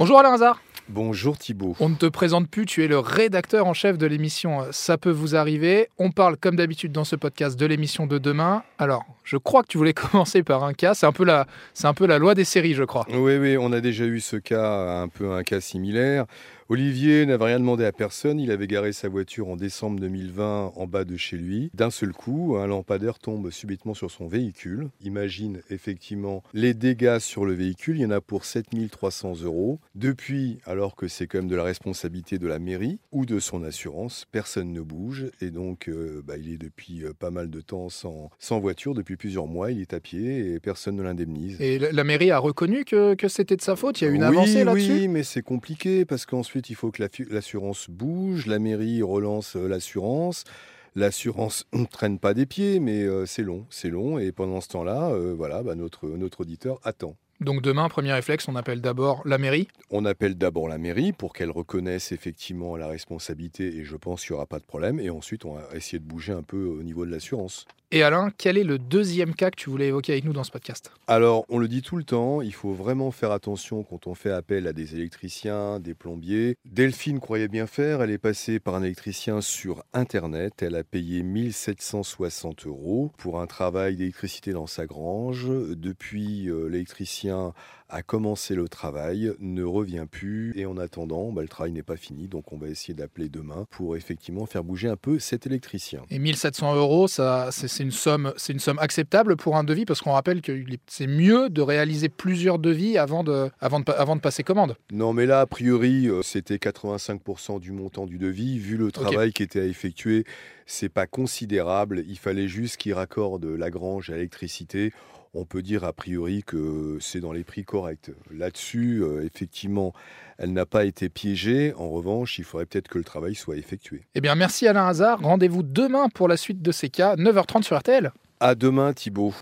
Bonjour Alain Azhar. Bonjour Thibault. On ne te présente plus, tu es le rédacteur en chef de l'émission Ça peut vous arriver. On parle comme d'habitude dans ce podcast de l'émission de demain. Alors, je crois que tu voulais commencer par un cas, c'est un peu la loi des séries je crois. Oui, on a déjà eu ce cas, un cas similaire. Olivier n'avait rien demandé à personne, il avait garé sa voiture en décembre 2020 en bas de chez lui. D'un seul coup, un lampadaire tombe subitement sur son véhicule. Imagine effectivement les dégâts sur le véhicule, il y en a pour 7 300 €. Depuis, alors que c'est quand même de la responsabilité de la mairie ou de son assurance, personne ne bouge et donc il est depuis pas mal de temps sans voiture, depuis plusieurs mois, il est à pied et personne ne l'indemnise. Et la mairie a reconnu que c'était de sa faute, il y a une avancée là-dessus ? Oui, mais c'est compliqué parce qu'ensuite il faut que l'assurance bouge, la mairie relance l'assurance. L'assurance ne traîne pas des pieds, mais c'est long et pendant ce temps-là, notre auditeur attend. Donc demain, premier réflexe, on appelle d'abord la mairie ? On appelle d'abord la mairie pour qu'elle reconnaisse effectivement la responsabilité et je pense qu'il n'y aura pas de problème. Et ensuite, on va essayer de bouger un peu au niveau de l'assurance. Et Alain, quel est le deuxième cas que tu voulais évoquer avec nous dans ce podcast ? Alors, on le dit tout le temps, il faut vraiment faire attention quand on fait appel à des électriciens, des plombiers. Delphine croyait bien faire, elle est passée par un électricien sur Internet. Elle a payé 1 760 € pour un travail d'électricité dans sa grange. Depuis, l'électricien a commencé le travail, ne revient plus. Et en attendant, le travail n'est pas fini. Donc, on va essayer d'appeler demain pour effectivement faire bouger un peu cet électricien. Et 1 700 €, c'est une somme acceptable pour un devis parce qu'on rappelle que c'est mieux de réaliser plusieurs devis avant de passer commande. Non, mais là, a priori, c'était 85% du montant du devis. Vu le travail qui était à effectuer, c'est pas considérable. Il fallait juste qu'ils raccordent la grange à l'électricité. On peut dire a priori que c'est dans les prix corrects. Là-dessus, effectivement, elle n'a pas été piégée. En revanche, il faudrait peut-être que le travail soit effectué. Eh bien, merci Alain Azhar. Rendez-vous demain pour la suite de ces cas, 9h30 sur RTL. À demain Thibault.